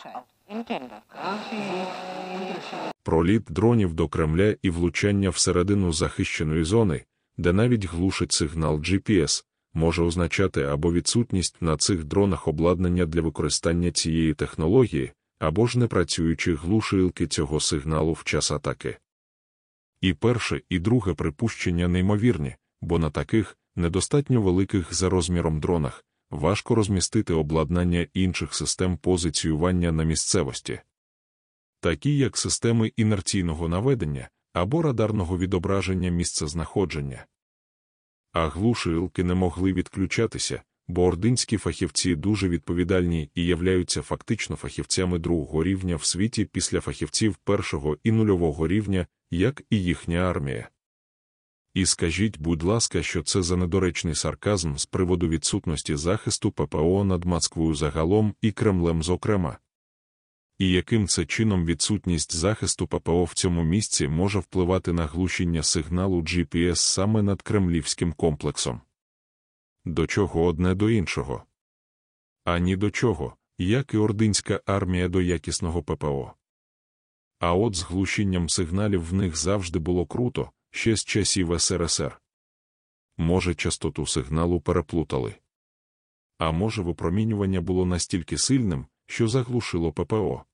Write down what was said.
мешают. Проліт дронів до Кремля і влучання всередину захищеної зони, де навіть глушить сигнал GPS, може означати або відсутність на цих дронах обладнання для використання цієї технології, або ж непрацюючі глушилки цього сигналу в час атаки. І перше, і друге припущення неймовірні, бо на таких, недостатньо великих за розміром дронах, важко розмістити обладнання інших систем позиціювання на місцевості. Такі як системи інерційного наведення або радарного відображення місцезнаходження. А глушилки не могли відключатися, бо ординські фахівці дуже відповідальні і являються фактично фахівцями другого рівня в світі після фахівців першого і нульового рівня, як і їхня армія. І скажіть, будь ласка, що це за недоречний сарказм з приводу відсутності захисту ППО над Москвою загалом і Кремлем зокрема. І яким це чином відсутність захисту ППО в цьому місці може впливати на глушення сигналу GPS саме над кремлівським комплексом? До чого одне до іншого? Ані до чого, як і ординська армія до якісного ППО. А от з глушінням сигналів в них завжди було круто, ще з часів СРСР. Може, частоту сигналу переплутали. А може, випромінювання було настільки сильним, що заглушило ППО.